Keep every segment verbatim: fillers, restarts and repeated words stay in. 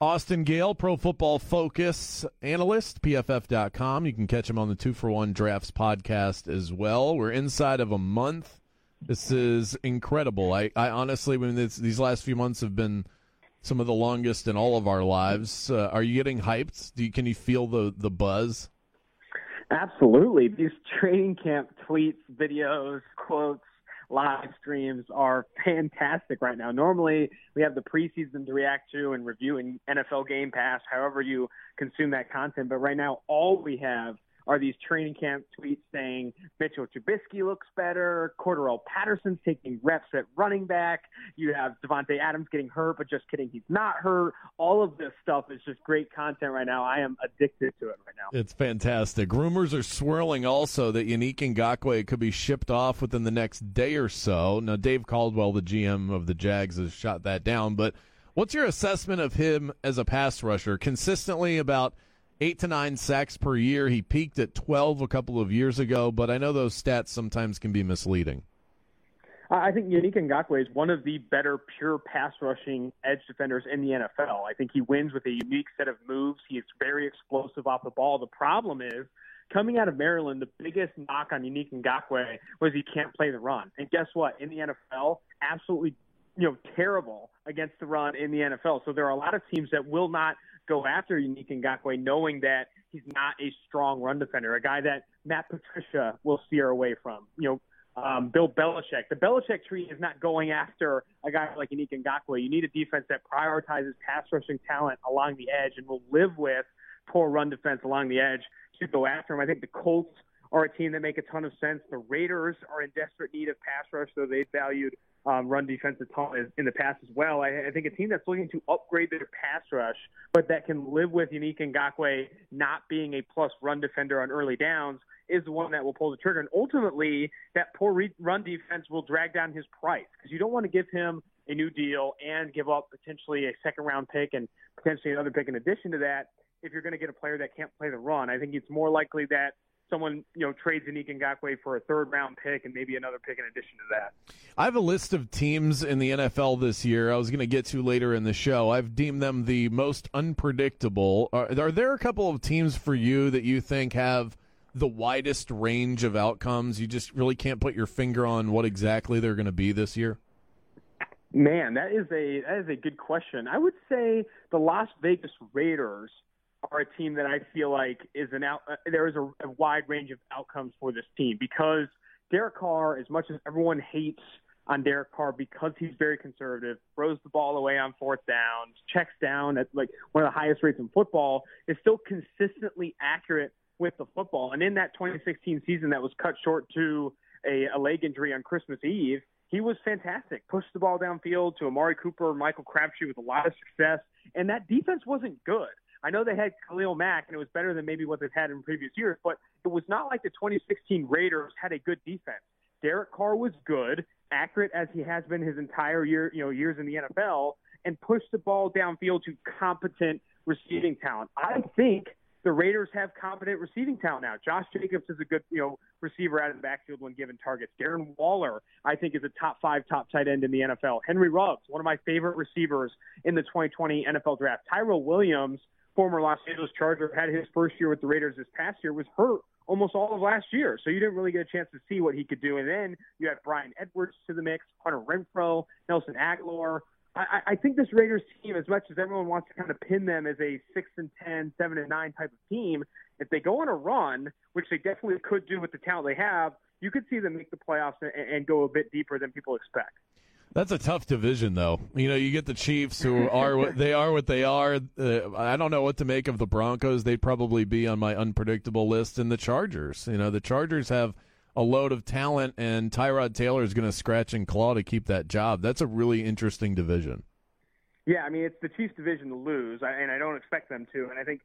Austin Gale, Pro Football Focus analyst, P F F dot com. You can catch him on the Two for One Drafts podcast as well. We're inside of a month. This is incredible. I, I honestly, when this, these last few months have been some of the longest in all of our lives. Uh, are you getting hyped? Do you, can you feel the, the buzz? Absolutely. These training camp tweets, videos, quotes, live streams are fantastic right now. Normally, we have the preseason to react to and review in N F L Game Pass, however you consume that content. But right now, all we have are these training camp tweets saying Mitchell Trubisky looks better, Cordarrelle Patterson's taking reps at running back, you have Devontae Adams getting hurt, but just kidding, he's not hurt. All of this stuff is just great content right now. I am addicted to it right now. It's fantastic. Rumors are swirling also that Yannick Ngakoue could be shipped off within the next day or so. Now, Dave Caldwell, the G M of the Jags, has shot that down, but what's your assessment of him as a pass rusher? Consistently about Eight to nine sacks per year. He peaked at twelve a couple of years ago, but I know those stats sometimes can be misleading. I think Yannick Ngakoue is one of the better pure pass-rushing edge defenders in the N F L. I think he wins with a unique set of moves. He is very explosive off the ball. The problem is, coming out of Maryland, the biggest knock on Yannick Ngakoue was he can't play the run. And guess what? In the N F L, absolutely you know, terrible against the run in the N F L. So there are a lot of teams that will not go after Yannick Ngakoue knowing that he's not a strong run defender, a guy that Matt Patricia will steer away from. You know, um, Bill Belichick. The Belichick tree is not going after a guy like Yannick Ngakoue. You need a defense that prioritizes pass rushing talent along the edge and will live with poor run defense along the edge to go after him. I think the Colts are a team that make a ton of sense. The Raiders are in desperate need of pass rush, so they valued Um, run defense in the past as well. I, I think a team that's looking to upgrade their pass rush, but that can live with Yannick Ngakoue not being a plus run defender on early downs, is the one that will pull the trigger. And ultimately, that poor re- run defense will drag down his price, because you don't want to give him a new deal and give up potentially a second-round pick and potentially another pick in addition to that if you're going to get a player that can't play the run. I think it's more likely that someone, you know, trades Yannick Ngakoue for a third-round pick and maybe another pick in addition to that. I have a list of teams in the N F L this year I was going to get to later in the show. I've deemed them the most unpredictable. Are, are there a couple of teams for you that you think have the widest range of outcomes? You just really can't put your finger on what exactly they're going to be this year? Man, that is a that is a good question. I would say the Las Vegas Raiders are a team that I feel like is an out, uh, there is a, a wide range of outcomes for this team, because Derek Carr, as much as everyone hates on Derek Carr because he's very conservative, throws the ball away on fourth downs, checks down at like one of the highest rates in football, is still consistently accurate with the football. And in that twenty sixteen season that was cut short to a, a leg injury on Christmas Eve, he was fantastic, pushed the ball downfield to Amari Cooper, Michael Crabtree with a lot of success, and that defense wasn't good. I know they had Khalil Mack, and it was better than maybe what they've had in previous years, but it was not like the twenty sixteen Raiders had a good defense. Derek Carr was good, accurate as he has been his entire year, you know, years in the N F L, and pushed the ball downfield to competent receiving talent. I think the Raiders have competent receiving talent now. Josh Jacobs is a good, you know, receiver out of the backfield when given targets. Darren Waller, I think, is a top five, top tight end in the N F L. Henry Ruggs, one of my favorite receivers in the twenty twenty N F L draft. Tyrell Williams, former Los Angeles Charger, had his first year with the Raiders this past year, was hurt almost all of last year. So you didn't really get a chance to see what he could do. And then you had Brian Edwards to the mix, Hunter Renfro, Nelson Agholor. I, I think this Raiders team, as much as everyone wants to kind of pin them as a six and ten, seven and nine type of team, if they go on a run, which they definitely could do with the talent they have, you could see them make the playoffs and, and go a bit deeper than people expect. That's a tough division, though. You know, you get the Chiefs, who are what they are. What they are. Uh, I don't know what to make of the Broncos. They'd probably be on my unpredictable list, and the Chargers. You know, the Chargers have a load of talent, and Tyrod Taylor is going to scratch and claw to keep that job. That's a really interesting division. Yeah, I mean, it's the Chiefs' division to lose, and I don't expect them to. And I think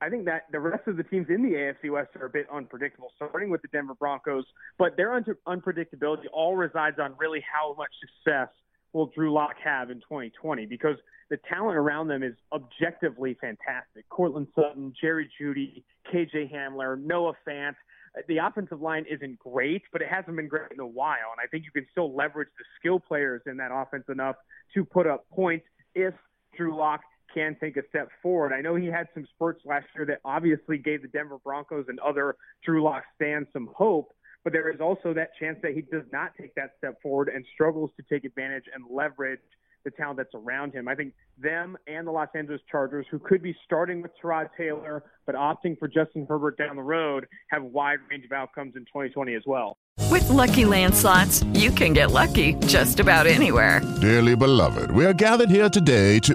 I think that the rest of the teams in the A F C West are a bit unpredictable, starting with the Denver Broncos. But their un- unpredictability all resides on really how much success will Drew Lock have in twenty twenty, because the talent around them is objectively fantastic. Courtland Sutton, Jerry Jeudy, K J Hamler, Noah Fant. The offensive line isn't great, but it hasn't been great in a while. And I think you can still leverage the skill players in that offense enough to put up points if Drew Lock can take a step forward. I know he had some spurts last year that obviously gave the Denver Broncos and other Drew Lock fans some hope, but there is also that chance that he does not take that step forward and struggles to take advantage and leverage the talent that's around him. I think them and the Los Angeles Chargers, who could be starting with Tyrod Taylor but opting for Justin Herbert down the road, have a wide range of outcomes in twenty twenty as well. With Lucky Land Slots, you can get lucky just about anywhere. Dearly beloved, we are gathered here today to...